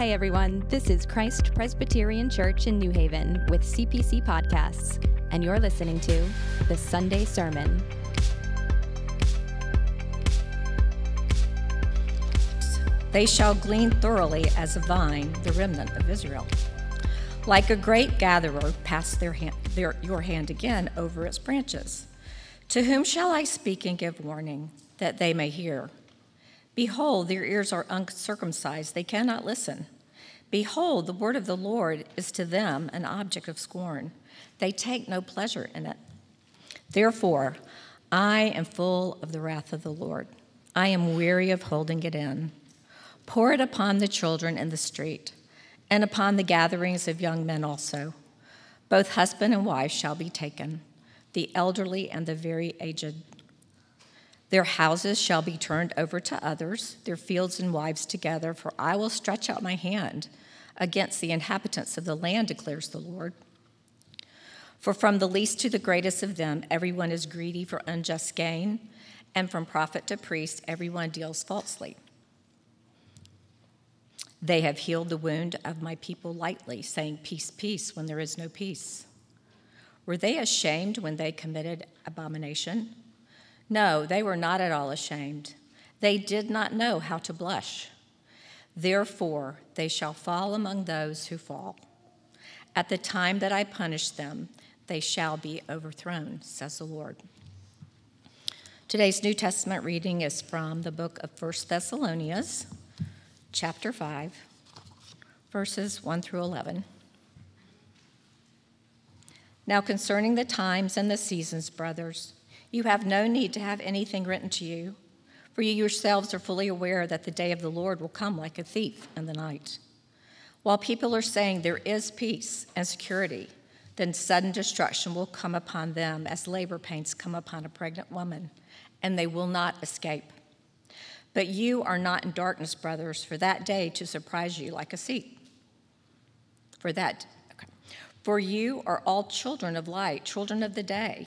Hey everyone, this is Christ Presbyterian Church in New Haven with CPC Podcasts, and you're listening to The Sunday Sermon. They shall glean thoroughly as a vine, the remnant of Israel. Like a great gatherer, pass your hand again over its branches. To whom shall I speak and give warning, that they may hear? Behold, their ears are uncircumcised, they cannot listen. Behold, the word of the Lord is to them an object of scorn. They take no pleasure in it. Therefore, I am full of the wrath of the Lord. I am weary of holding it in. Pour it upon the children in the street, and upon the gatherings of young men also. Both husband and wife shall be taken, the elderly and the very aged. Their houses shall be turned over to others, their fields and wives together, for I will stretch out my hand against the inhabitants of the land, declares the Lord. For from the least to the greatest of them, everyone is greedy for unjust gain, and from prophet to priest, everyone deals falsely. They have healed the wound of my people lightly, saying, peace, peace, when there is no peace. Were they ashamed when they committed abomination? No, they were not at all ashamed. They did not know how to blush. Therefore, they shall fall among those who fall. At the time that I punish them, they shall be overthrown, says the Lord. Today's New Testament reading is from the book of First Thessalonians, chapter 5, verses 1 through 11. Now concerning the times and the seasons, brothers, you have no need to have anything written to you, for you yourselves are fully aware that the day of the Lord will come like a thief in the night. While people are saying there is peace and security, then sudden destruction will come upon them as labor pains come upon a pregnant woman, and they will not escape. But you are not in darkness, brothers, for that day to surprise you like a thief. For you are all children of light, children of the day.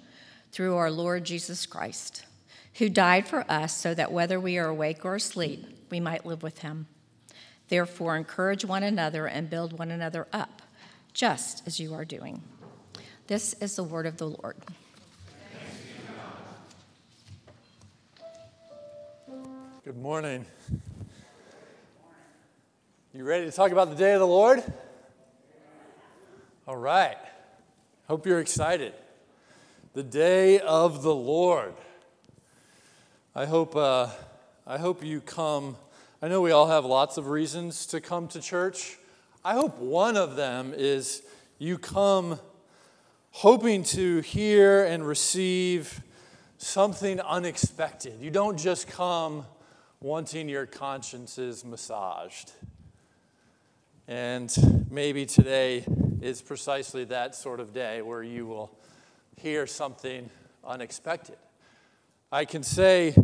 through our Lord Jesus Christ, who died for us so that whether we are awake or asleep, we might live with him. Therefore, encourage one another and build one another up, just as you are doing. This is the word of the Lord. Good morning. You ready to talk about the day of the Lord? All right. Hope you're excited. The day of the Lord. I hope you come. I know we all have lots of reasons to come to church. I hope one of them is you come hoping to hear and receive something unexpected. You don't just come wanting your consciences massaged. And maybe today is precisely that sort of day where you will hear something unexpected. I can say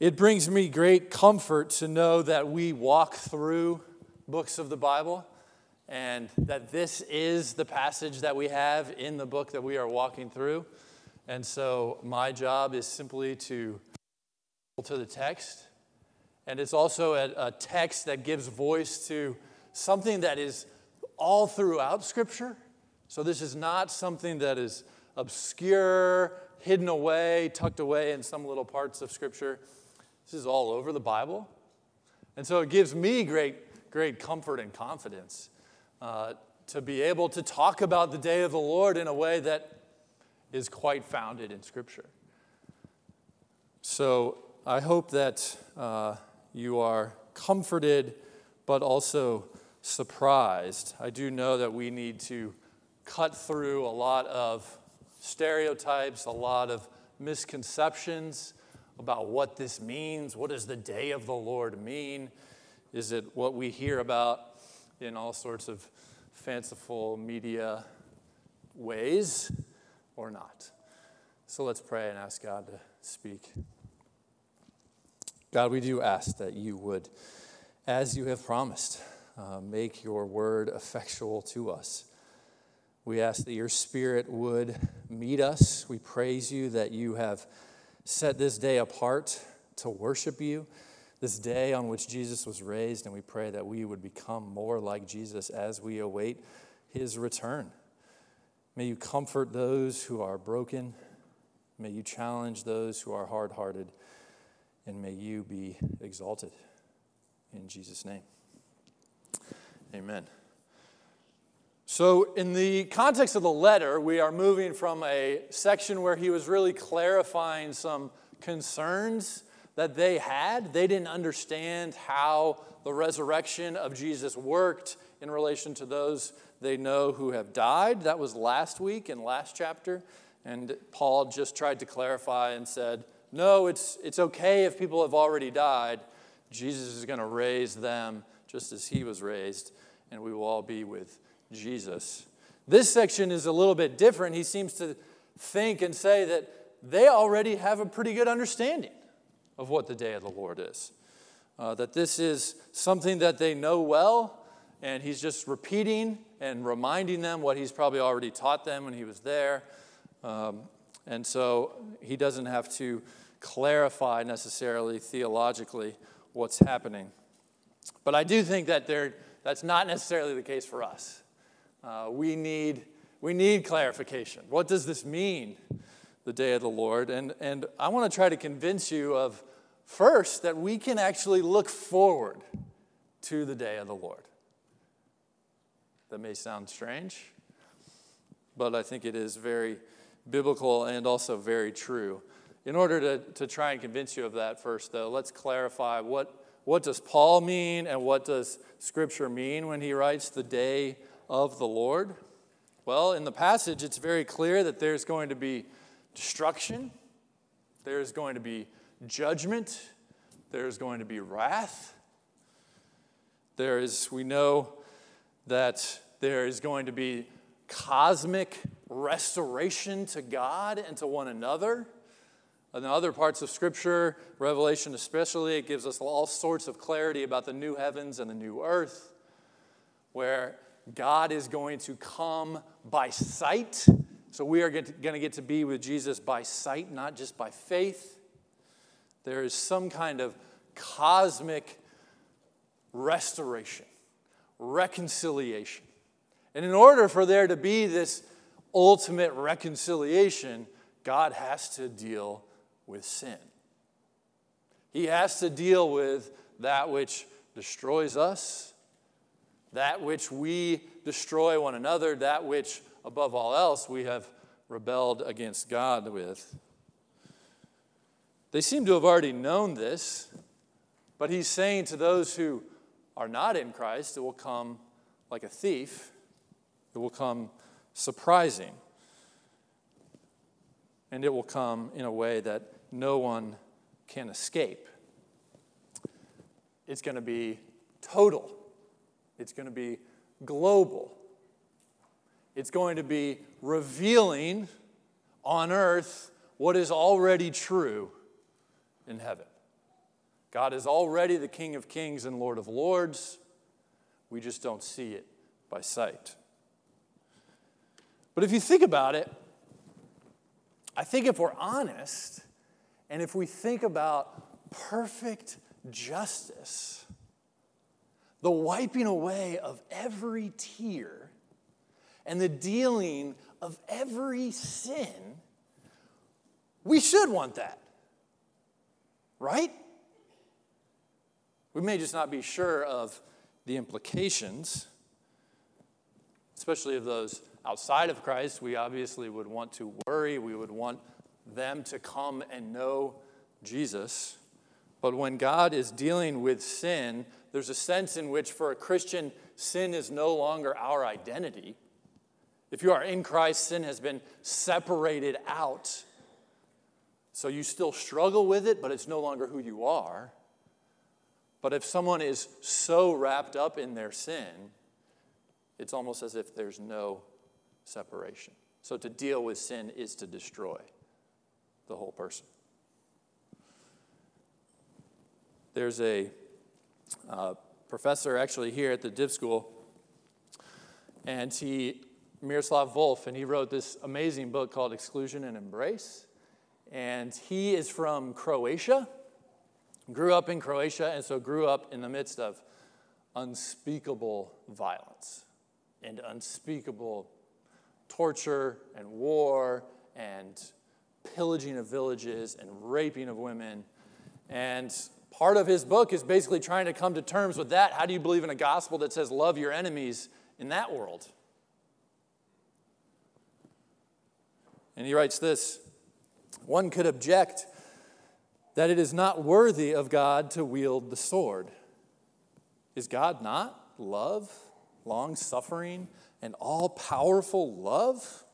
it brings me great comfort to know that we walk through books of the Bible and that this is the passage that we have in the book that we are walking through. And so my job is simply to go to the text. And it's also a text that gives voice to something that is all throughout Scripture. So this is not something that is obscure, hidden away, tucked away in some little parts of Scripture. This is all over the Bible. And so it gives me great comfort and confidence to be able to talk about the day of the Lord in a way that is quite founded in Scripture. So I hope that you are comforted but also surprised. I do know that we need to cut through a lot of stereotypes, a lot of misconceptions about what this means. What does the day of the Lord mean? Is it what we hear about in all sorts of fanciful media ways or not. So let's pray and ask God to speak. God, we do ask that you would, as you have promised, make your word effectual to us. We ask that your spirit would meet us. We praise you that you have set this day apart to worship you, this day on which Jesus was raised, and we pray that we would become more like Jesus as we await his return. May you comfort those who are broken. May you challenge those who are hard-hearted. And may you be exalted in Jesus' name. Amen. So in the context of the letter, we are moving from a section where he was really clarifying some concerns that they had. They didn't understand how the resurrection of Jesus worked in relation to those they know who have died. That was last week in last chapter. And Paul just tried to clarify and said, no, it's okay if people have already died. Jesus is going to raise them just as he was raised, and we will all be with Jesus. This section is a little bit different. He seems to think and say that they already have a pretty good understanding of what the day of the Lord is, that this is something that they know well, and he's just repeating and reminding them what he's probably already taught them when he was there. And so he doesn't have to clarify necessarily theologically what's happening. But I do think that that's not necessarily the case for us. We need clarification. What does this mean, the day of the Lord? And I want to try to convince you of, first, that we can actually look forward to the day of the Lord. That may sound strange, but I think it is very biblical and also very true. In order to try and convince you of that first, though, let's clarify what does Paul mean and what does Scripture mean when he writes the day of the Lord? Well, in the passage, it's very clear that there's going to be destruction, there's going to be judgment, there's going to be wrath. We know that there is going to be cosmic restoration to God and to one another. In other parts of Scripture, Revelation especially, it gives us all sorts of clarity about the new heavens and the new earth, where God is going to come by sight. So we are going to get to be with Jesus by sight, not just by faith. There is some kind of cosmic restoration, reconciliation. And in order for there to be this ultimate reconciliation, God has to deal with sin. He has to deal with that which destroys us, that which we destroy one another, that which, above all else, we have rebelled against God with. They seem to have already known this, but he's saying to those who are not in Christ, it will come like a thief. It will come surprising. And it will come in a way that no one can escape. It's going to be total. It's going to be global. It's going to be revealing on earth what is already true in heaven. God is already the King of Kings and Lord of Lords. We just don't see it by sight. But if you think about it, I think if we're honest, and if we think about perfect justice, the wiping away of every tear, and the dealing of every sin, we should want that, right? We may just not be sure of the implications, especially of those outside of Christ. We obviously would want to worry. We would want them to come and know Jesus. But when God is dealing with sin, there's a sense in which for a Christian, sin is no longer our identity. If you are in Christ, sin has been separated out. So you still struggle with it, but it's no longer who you are. But if someone is so wrapped up in their sin it's almost as if there's no separation. So to deal with sin is to destroy the whole person. There's a professor actually here at the Div School, and Miroslav Volf, and he wrote this amazing book called Exclusion and Embrace. And he is from Croatia, grew up in Croatia, and so grew up in the midst of unspeakable violence and unspeakable torture and war and pillaging of villages and raping of women. And part of his book is basically trying to come to terms with that. How do you believe in a gospel that says love your enemies in that world? And he writes this: one could object that it is not worthy of God to wield the sword. Is God not love, long-suffering, and all-powerful love?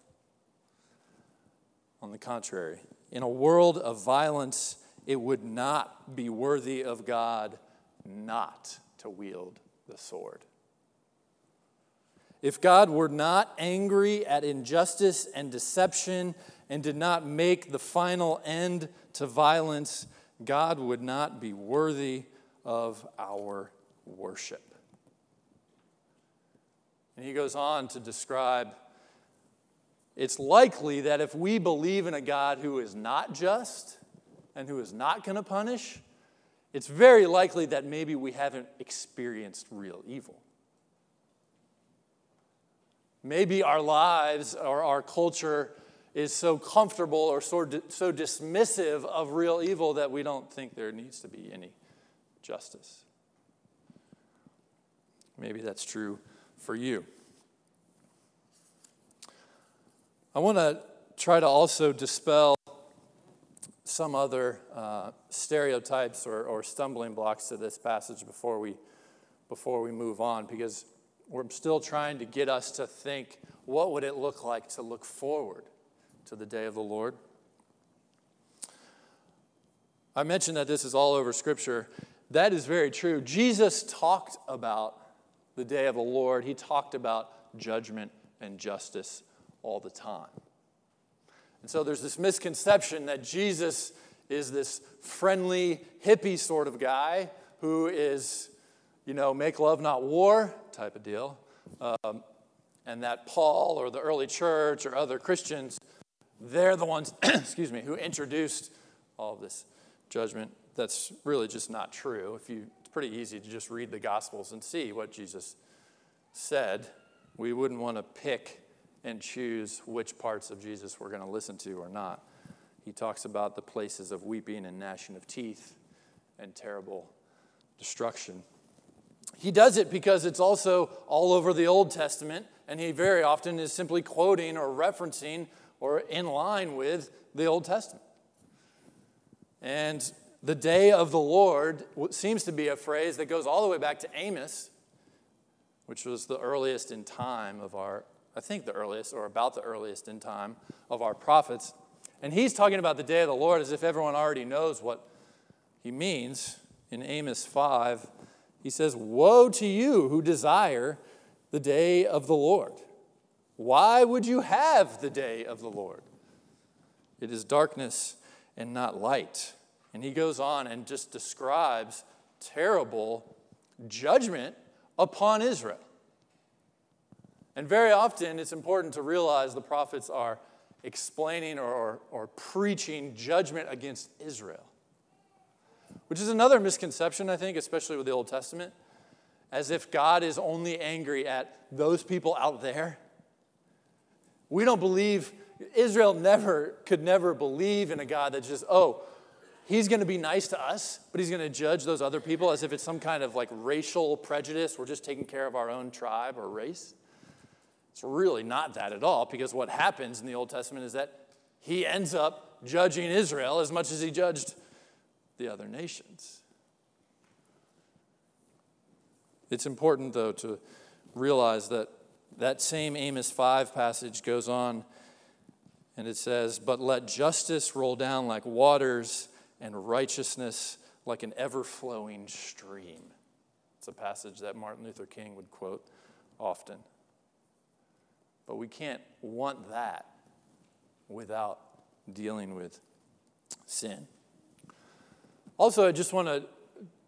On the contrary, in a world of violence, it would not be worthy of God not to wield the sword. If God were not angry at injustice and deception and did not make the final end to violence, God would not be worthy of our worship. And he goes on to describe, it's likely that if we believe in a God who is not just and who is not going to punish, it's very likely that maybe we haven't experienced real evil. Maybe our lives or our culture is so comfortable or so dismissive of real evil that we don't think there needs to be any justice. Maybe that's true for you. I want to try to also dispel some other stereotypes or stumbling blocks to this passage before we move on, because we're still trying to get us to think, what would it look like to look forward to the day of the Lord? I mentioned that this is all over Scripture. That is very true. Jesus talked about the day of the Lord. He talked about judgment and justice all the time. And so there's this misconception that Jesus is this friendly, hippie sort of guy who is, you know, make love, not war type of deal. And that Paul or the early church or other Christians, they're the ones, who introduced all of this judgment. That's really just not true. It's pretty easy to just read the Gospels and see what Jesus said. We wouldn't want to pick and choose which parts of Jesus we're going to listen to or not. He talks about the places of weeping and gnashing of teeth and terrible destruction. He does it because it's also all over the Old Testament, and he very often is simply quoting or referencing or in line with the Old Testament. And the day of the Lord seems to be a phrase that goes all the way back to Amos, which was the earliest in time of our, I think the earliest or about the earliest in time of our prophets. And he's talking about the day of the Lord as if everyone already knows what he means. In Amos 5, he says, "Woe to you who desire the day of the Lord. Why would you have the day of the Lord? It is darkness and not light." And he goes on and just describes terrible judgment upon Israel. And very often it's important to realize the prophets are explaining or preaching judgment against Israel, which is another misconception, I think, especially with the Old Testament, as if God is only angry at those people out there. We don't believe, Israel could never believe in a God that's just, oh, he's going to be nice to us, but he's going to judge those other people as if it's some kind of like racial prejudice. We're just taking care of our own tribe or race. It's really not that at all, because what happens in the Old Testament is that he ends up judging Israel as much as he judged the other nations. It's important, though, to realize that that same Amos 5 passage goes on, and it says, "But let justice roll down like waters and righteousness like an ever-flowing stream." It's a passage that Martin Luther King would quote often. But we can't want that without dealing with sin. Also, I just want to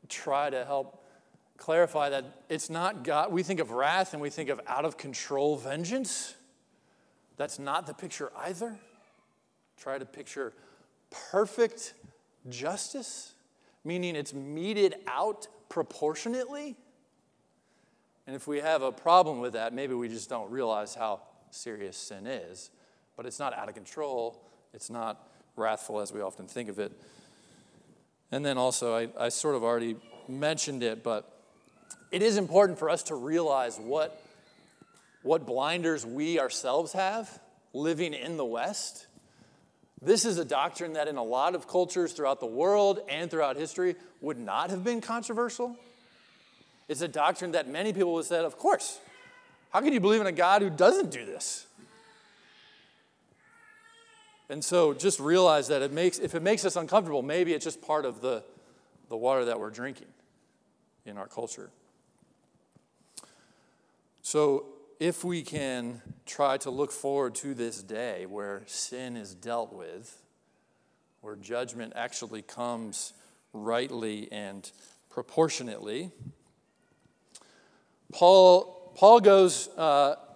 try to help clarify that it's not God. We think of wrath and we think of out-of-control vengeance. That's not the picture either. Try to picture perfect justice, meaning it's meted out proportionately. And if we have a problem with that, maybe we just don't realize how serious sin is. But it's not out of control. It's not wrathful as we often think of it. And then also, I sort of already mentioned it, but it is important for us to realize what blinders we ourselves have living in the West. This is a doctrine that in a lot of cultures throughout the world and throughout history would not have been controversial. It's a doctrine that many people would have said, of course, how can you believe in a God who doesn't do this? And so just realize that if it makes us uncomfortable, maybe it's just part of the water that we're drinking in our culture. So if we can try to look forward to this day where sin is dealt with, where judgment actually comes rightly and proportionately, Paul goes,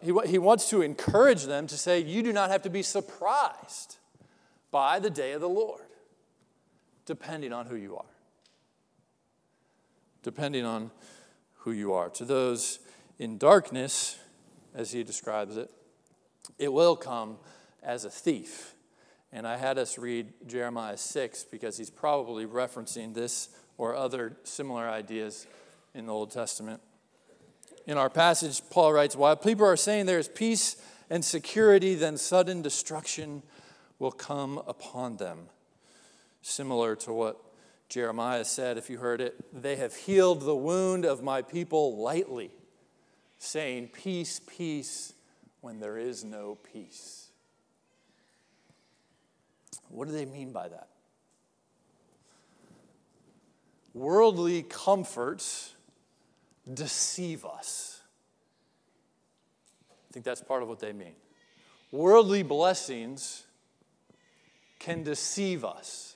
he wants to encourage them to say, you do not have to be surprised by the day of the Lord, depending on who you are. Depending on who you are. To those in darkness, as he describes it, it will come as a thief. And I had us read Jeremiah 6 because he's probably referencing this or other similar ideas in the Old Testament. In our passage, Paul writes, while people are saying there is peace and security, then sudden destruction will come upon them. Similar to what Jeremiah said, if you heard it, they have healed the wound of my people lightly, saying, peace, peace, when there is no peace. What do they mean by that? Worldly comforts deceive us. I think that's part of what they mean. Worldly blessings can deceive us.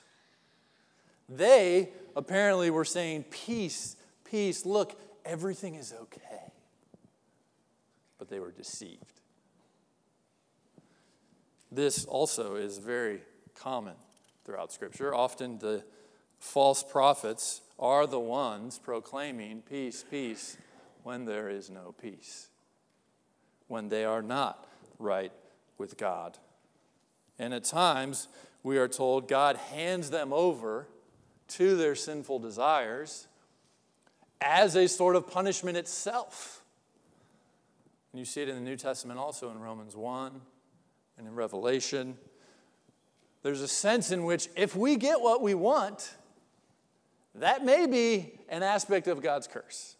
They apparently were saying, peace, peace, look, everything is okay. But they were deceived. This also is very common throughout Scripture. Often the false prophets are the ones proclaiming peace, peace, when there is no peace, when they are not right with God. And at times, we are told God hands them over to their sinful desires as a sort of punishment itself. And you see it in the New Testament also in Romans 1 and in Revelation. There's a sense in which if we get what we want, that may be an aspect of God's curse,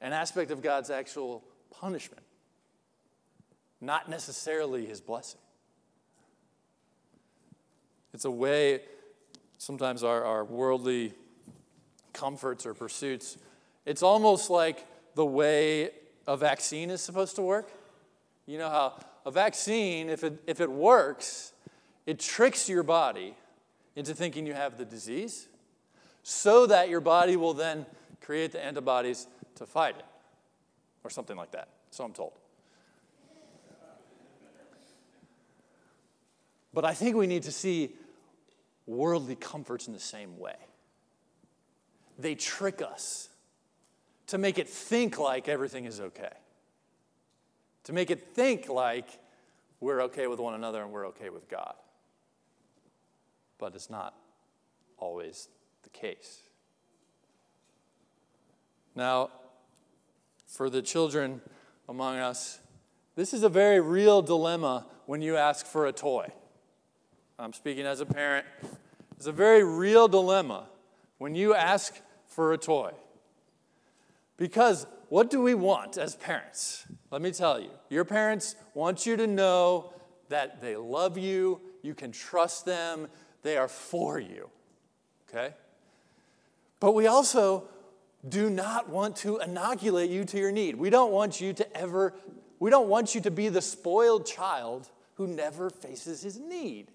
an aspect of God's actual punishment, not necessarily his blessing. It's a way sometimes our worldly comforts or pursuits, it's almost like the way a vaccine is supposed to work. You know how a vaccine, if it works, it tricks your body into thinking you have the disease so that your body will then create the antibodies to fight it or something like that, so I'm told. But I think we need to see worldly comforts in the same way. They trick us to make it think like everything is okay, to make it think like we're okay with one another and we're okay with God. But it's not always the case. Now, for the children among us, this is a very real dilemma when you ask for a toy. I'm speaking as a parent. It's a very real dilemma when you ask for a toy. Because what do we want as parents? Let me tell you. Your parents want you to know that they love you, you can trust them, they are for you, okay? But we also do not want to inoculate you to your need. We don't want you to ever We don't want you to be the spoiled child who never faces his need.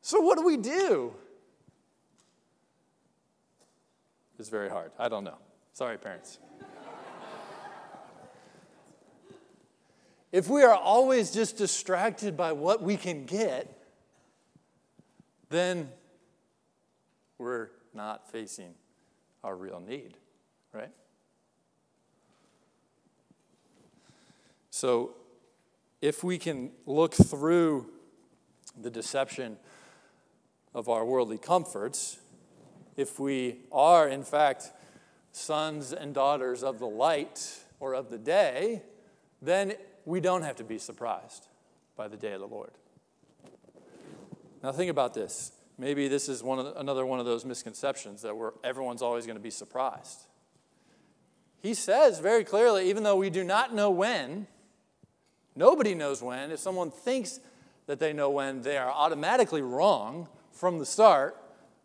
So what do? It's very hard. I don't know. Sorry, parents. If we are always just distracted by what we can get, then we're not facing our real need, right? So if we can look through the deception of our worldly comforts, if we are, in fact, sons and daughters of the light or of the day, then we don't have to be surprised by the day of the Lord. Now think about this. Maybe this is another one of those misconceptions that everyone's always going to be surprised. He says very clearly, even though we do not know when, nobody knows when. If someone thinks that they know when, they are automatically wrong from the start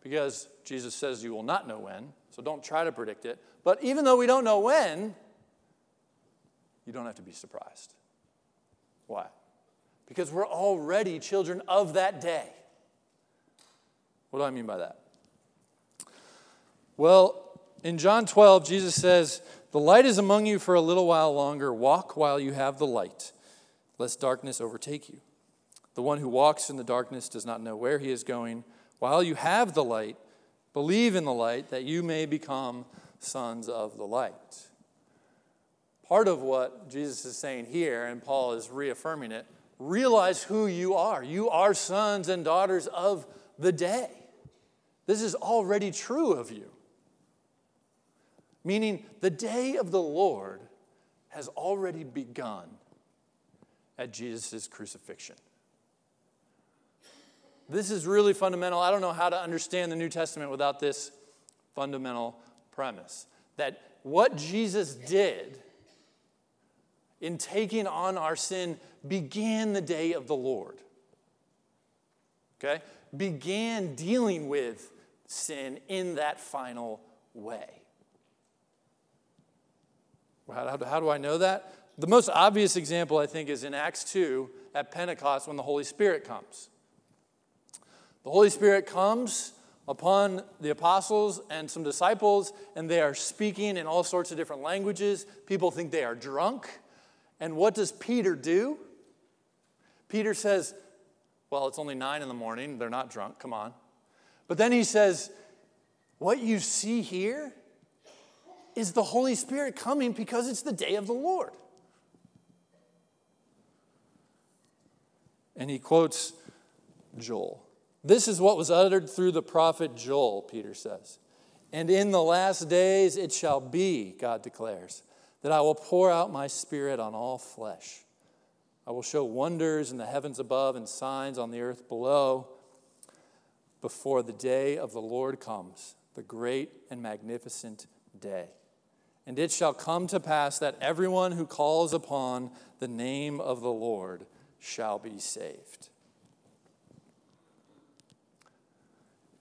because Jesus says you will not know when, so don't try to predict it. But even though we don't know when, you don't have to be surprised. Why? Because we're already children of that day. What do I mean by that? Well, in John 12, Jesus says, "The light is among you for a little while longer. Walk while you have the light, lest darkness overtake you. The one who walks in the darkness does not know where he is going. While you have the light, believe in the light, that you may become sons of the light." Part of what Jesus is saying here, and Paul is reaffirming it, realize who you are. You are sons and daughters of the day. This is already true of you. Meaning, the day of the Lord has already begun at Jesus' crucifixion. This is really fundamental. I don't know how to understand the New Testament without this fundamental premise. That what Jesus did in taking on our sin began the day of the Lord. Okay? Began dealing with sin in that final way. How do I know that? The most obvious example, I think, is in Acts 2 at Pentecost when the Holy Spirit comes. The Holy Spirit comes upon the apostles and some disciples, and they are speaking in all sorts of different languages. People think they are drunk. And what does Peter do? Peter says, well, it's only 9 a.m, they're not drunk, come on. But then he says, what you see here is the Holy Spirit coming because it's the day of the Lord. And he quotes Joel. This is what was uttered through the prophet Joel, Peter says. And in the last days it shall be, God declares, that I will pour out my spirit on all flesh. I will show wonders in the heavens above and signs on the earth below before the day of the Lord comes, the great and magnificent day. And it shall come to pass that everyone who calls upon the name of the Lord shall be saved.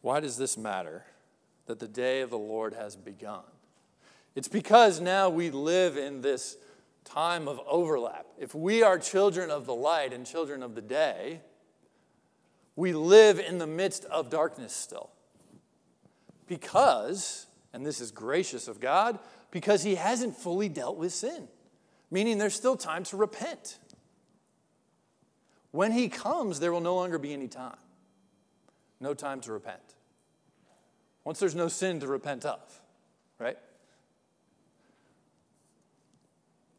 Why does this matter, that the day of the Lord has begun? It's because now we live in this time of overlap. If we are children of the light and children of the day, we live in the midst of darkness still. Because, and this is gracious of God, because he hasn't fully dealt with sin. Meaning there's still time to repent. When he comes, there will no longer be any time. No time to repent. Once there's no sin to repent of, right?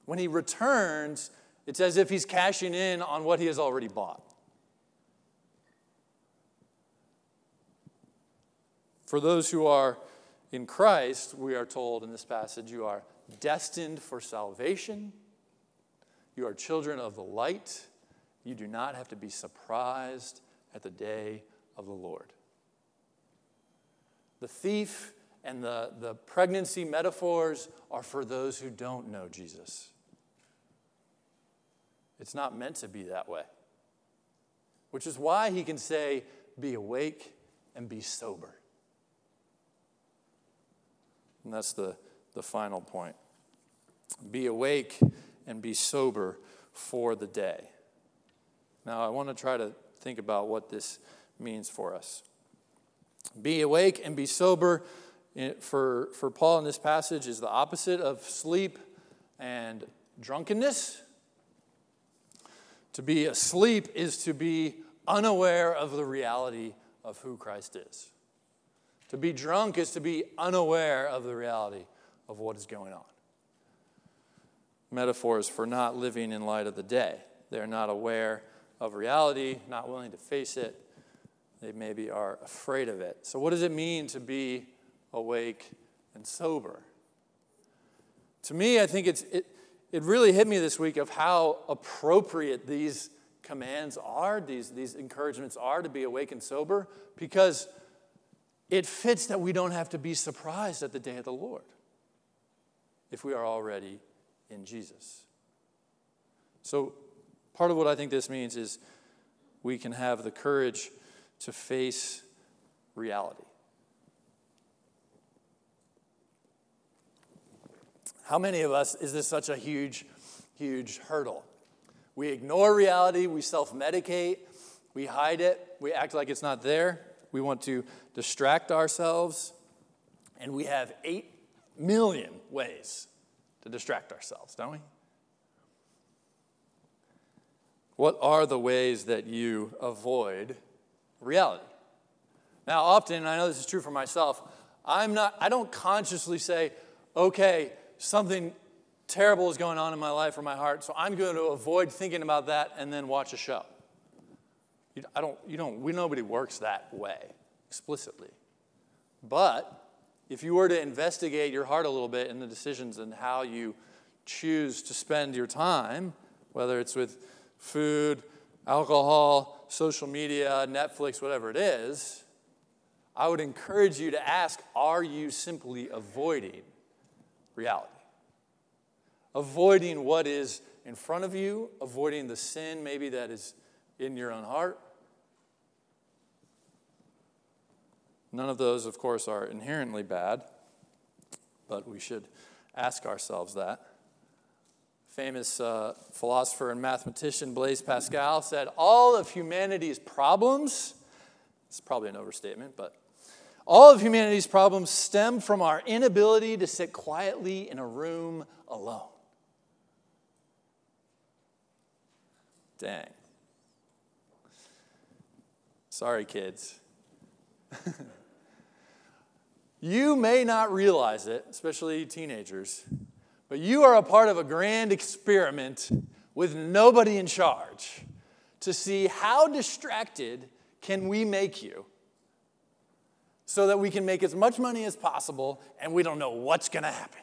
When he returns, it's as if he's cashing in on what he has already bought. For those who are in Christ, we are told in this passage, you are destined for salvation. You are children of the light. You do not have to be surprised at the day of the Lord. The thief and the pregnancy metaphors are for those who don't know Jesus. It's not meant to be that way. Which is why he can say, be awake and be sober. And that's the final point. Be awake and be sober for the day. Now, I want to try to think about what this means for us. Be awake and be sober for Paul in this passage is the opposite of sleep and drunkenness. To be asleep is to be unaware of the reality of who Christ is. To be drunk is to be unaware of the reality of what is going on. Metaphors for not living in light of the day. They're not aware of reality, not willing to face it. They maybe are afraid of it. So what does it mean to be awake and sober? To me, I think it really hit me this week of how appropriate these commands are, these encouragements are to be awake and sober, because it fits that we don't have to be surprised at the day of the Lord if we are already in Jesus. So part of what I think this means is we can have the courage to face reality. How many of us is this such a huge, huge hurdle? We ignore reality, we self-medicate, we hide it, we act like it's not there, we want to distract ourselves, and we have 8 million ways to distract ourselves, don't we? What are the ways that you avoid reality? Now, often, and I know this is true for myself, I don't consciously say, okay, something terrible is going on in my life or my heart, so I'm going to avoid thinking about that and then watch a show. Nobody works that way explicitly. But if you were to investigate your heart a little bit in the decisions and how you choose to spend your time, whether it's with food, alcohol, social media, Netflix, whatever it is, I would encourage you to ask, are you simply avoiding reality? Avoiding what is in front of you, avoiding the sin maybe that is in your own heart. None of those, of course, are inherently bad, but we should ask ourselves that. Famous philosopher and mathematician Blaise Pascal said, all of humanity's problems, it's probably an overstatement, but all of humanity's problems stem from our inability to sit quietly in a room alone. Dang. Sorry, kids. You may not realize it, especially teenagers, but you are a part of a grand experiment with nobody in charge to see how distracted can we make you so that we can make as much money as possible and we don't know what's going to happen.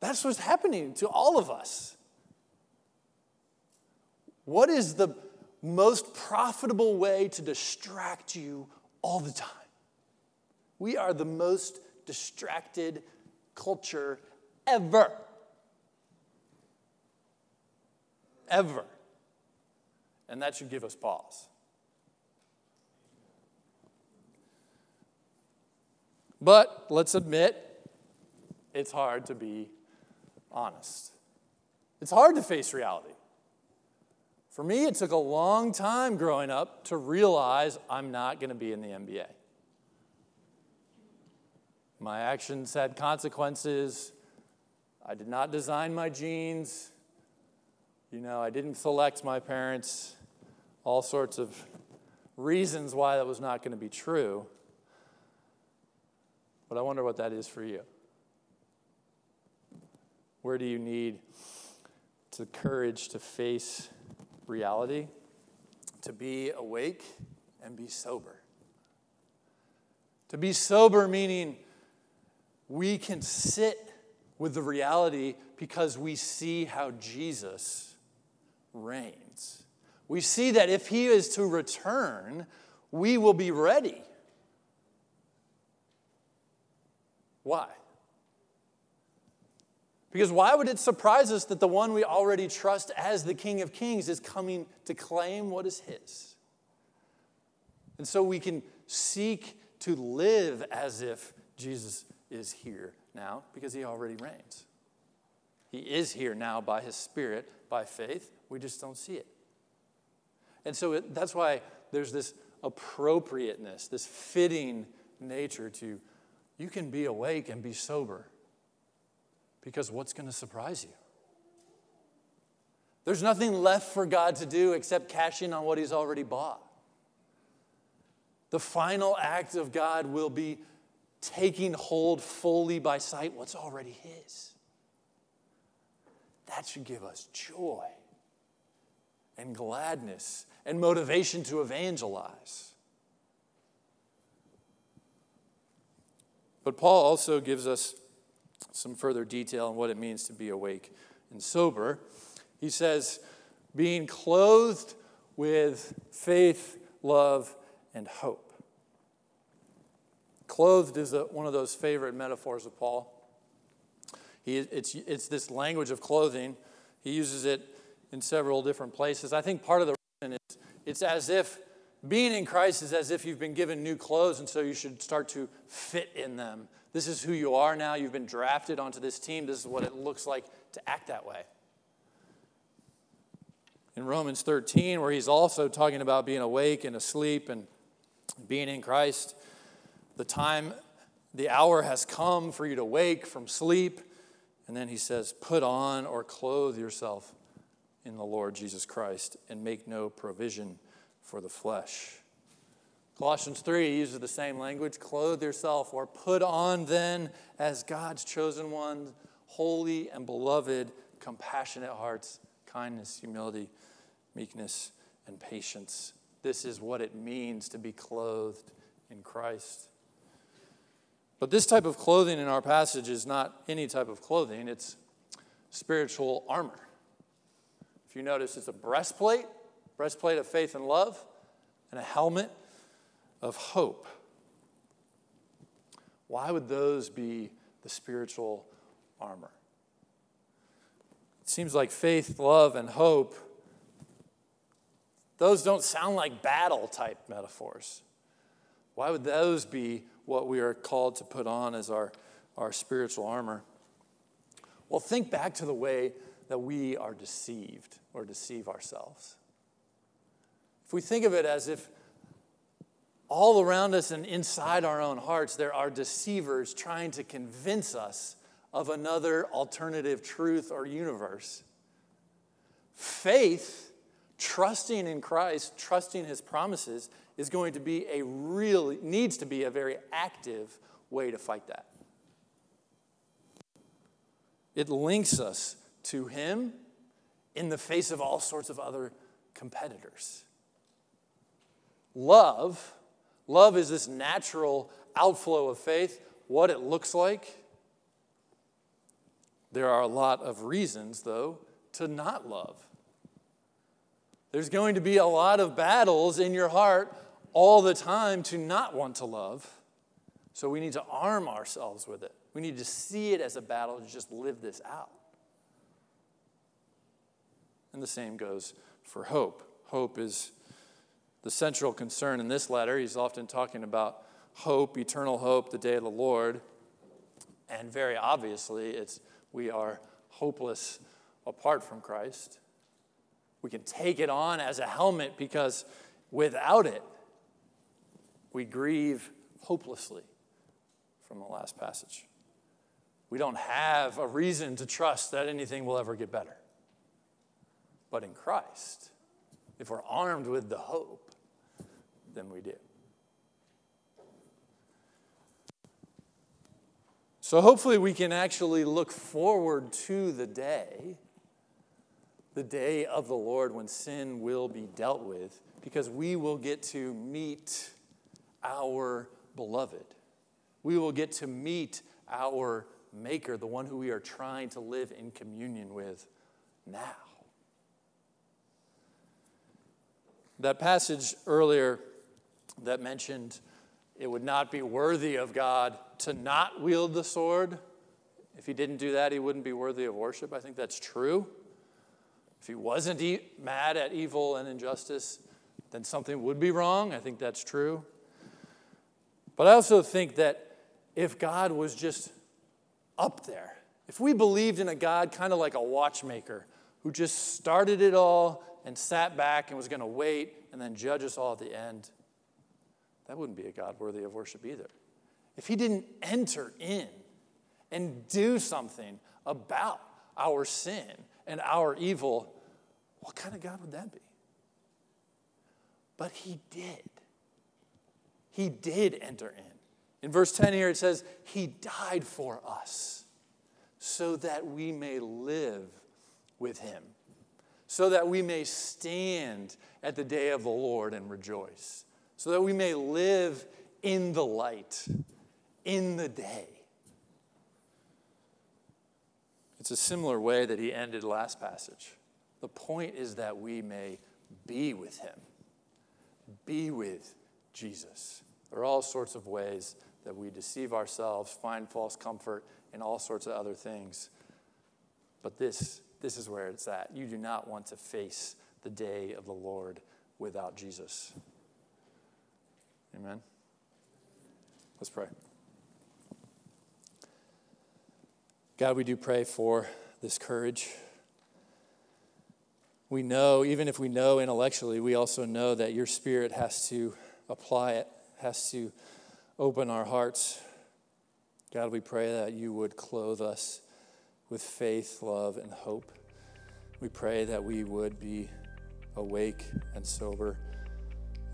That's what's happening to all of us. What is the most profitable way to distract you all the time? We are the most distracted culture ever. Ever. And that should give us pause. But let's admit, it's hard to be honest. It's hard to face reality. For me, it took a long time growing up to realize I'm not going to be in the NBA. My actions had consequences. I did not design my genes. I didn't select my parents. All sorts of reasons why that was not going to be true. But I wonder what that is for you. Where do you need the courage to face reality, to be awake and be sober? To be sober meaning we can sit with the reality because we see how Jesus reigns. We see that if he is to return, we will be ready. Why? Because why would it surprise us that the one we already trust as the King of Kings is coming to claim what is his? And so we can seek to live as if Jesus is here now because he already reigns. He is here now by his Spirit, by faith. We just don't see it. And so that's why there's this appropriateness, this fitting nature to, you can be awake and be sober because what's going to surprise you? There's nothing left for God to do except cash in on what he's already bought. The final act of God will be taking hold fully by sight what's already his. That should give us joy and gladness and motivation to evangelize. But Paul also gives us some further detail on what it means to be awake and sober. He says, being clothed with faith, love, and hope. Clothed is one of those favorite metaphors of Paul. It's this language of clothing. He uses it in several different places. I think part of the reason is it's as if being in Christ is as if you've been given new clothes, and so you should start to fit in them. This is who you are now. You've been drafted onto this team. This is what it looks like to act that way. In Romans 13, where he's also talking about being awake and asleep and being in Christ, the hour has come for you to wake from sleep. And then he says, put on or clothe yourself in the Lord Jesus Christ and make no provision for the flesh. Colossians 3 uses the same language, clothe yourself or put on then as God's chosen ones, holy and beloved, compassionate hearts, kindness, humility, meekness, and patience. This is what it means to be clothed in Christ. But this type of clothing in our passage is not any type of clothing. It's spiritual armor. If you notice, it's a breastplate of faith and love, and a helmet of hope. Why would those be the spiritual armor? It seems like faith, love, and hope, those don't sound like battle-type metaphors. Why would those be what we are called to put on as our spiritual armor? Well, think back to the way that we are deceived or deceive ourselves. If we think of it as if all around us and inside our own hearts, there are deceivers trying to convince us of another alternative truth or universe. Faith, trusting in Christ, trusting his promises, is going to be needs to be a very active way to fight that. It links us to him in the face of all sorts of other competitors. Love is this natural outflow of faith, what it looks like. There are a lot of reasons, though, to not love. There's going to be a lot of battles in your heart all the time to not want to love. So we need to arm ourselves with it. We need to see it as a battle to just live this out. And the same goes for hope. Hope is the central concern in this letter. He's often talking about hope, eternal hope, the day of the Lord. And very obviously, we are hopeless apart from Christ. We can take it on as a helmet because without it, we grieve hopelessly from the last passage. We don't have a reason to trust that anything will ever get better. But in Christ, if we're armed with the hope, then we do. So hopefully we can actually look forward to the day of the Lord when sin will be dealt with, because we will get to meet our beloved. We will get to meet our Maker, the one who we are trying to live in communion with now. That passage earlier that mentioned it would not be worthy of God to not wield the sword. If he didn't do that, he wouldn't be worthy of worship. I think that's true. If he wasn't mad at evil and injustice, then something would be wrong. I think that's true. But I also think that if God was just up there. If we believed in a God kind of like a watchmaker who just started it all and sat back and was going to wait and then judge us all at the end, that wouldn't be a God worthy of worship either. If he didn't enter in and do something about our sin and our evil, what kind of God would that be? But he did. He did enter in. In verse 10 here it says, he died for us so that we may live with him, so that we may stand at the day of the Lord and rejoice, so that we may live in the light, in the day. It's a similar way that he ended last passage. The point is that we may be with him, be with Jesus. There are all sorts of ways that we deceive ourselves, find false comfort, and all sorts of other things. But this is where it's at. You do not want to face the day of the Lord without Jesus. Amen? Let's pray. God, we do pray for this courage. We know, even if we know intellectually, we also know that your Spirit has to apply it, has to open our hearts. God, we pray that you would clothe us with faith, love, and hope. We pray that we would be awake and sober.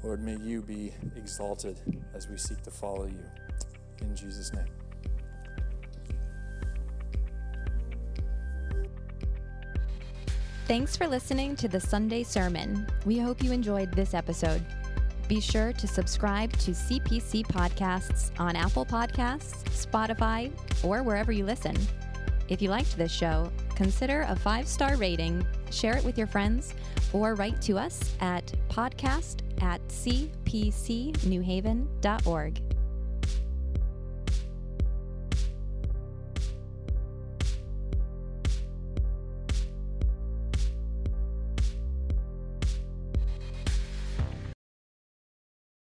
Lord, may you be exalted as we seek to follow you. In Jesus' name. Thanks for listening to the Sunday Sermon. We hope you enjoyed this episode. Be sure to subscribe to CPC Podcasts on Apple Podcasts, Spotify, or wherever you listen. If you liked this show, consider a 5-star rating, share it with your friends, or write to us at podcast@cpcnewhaven.org.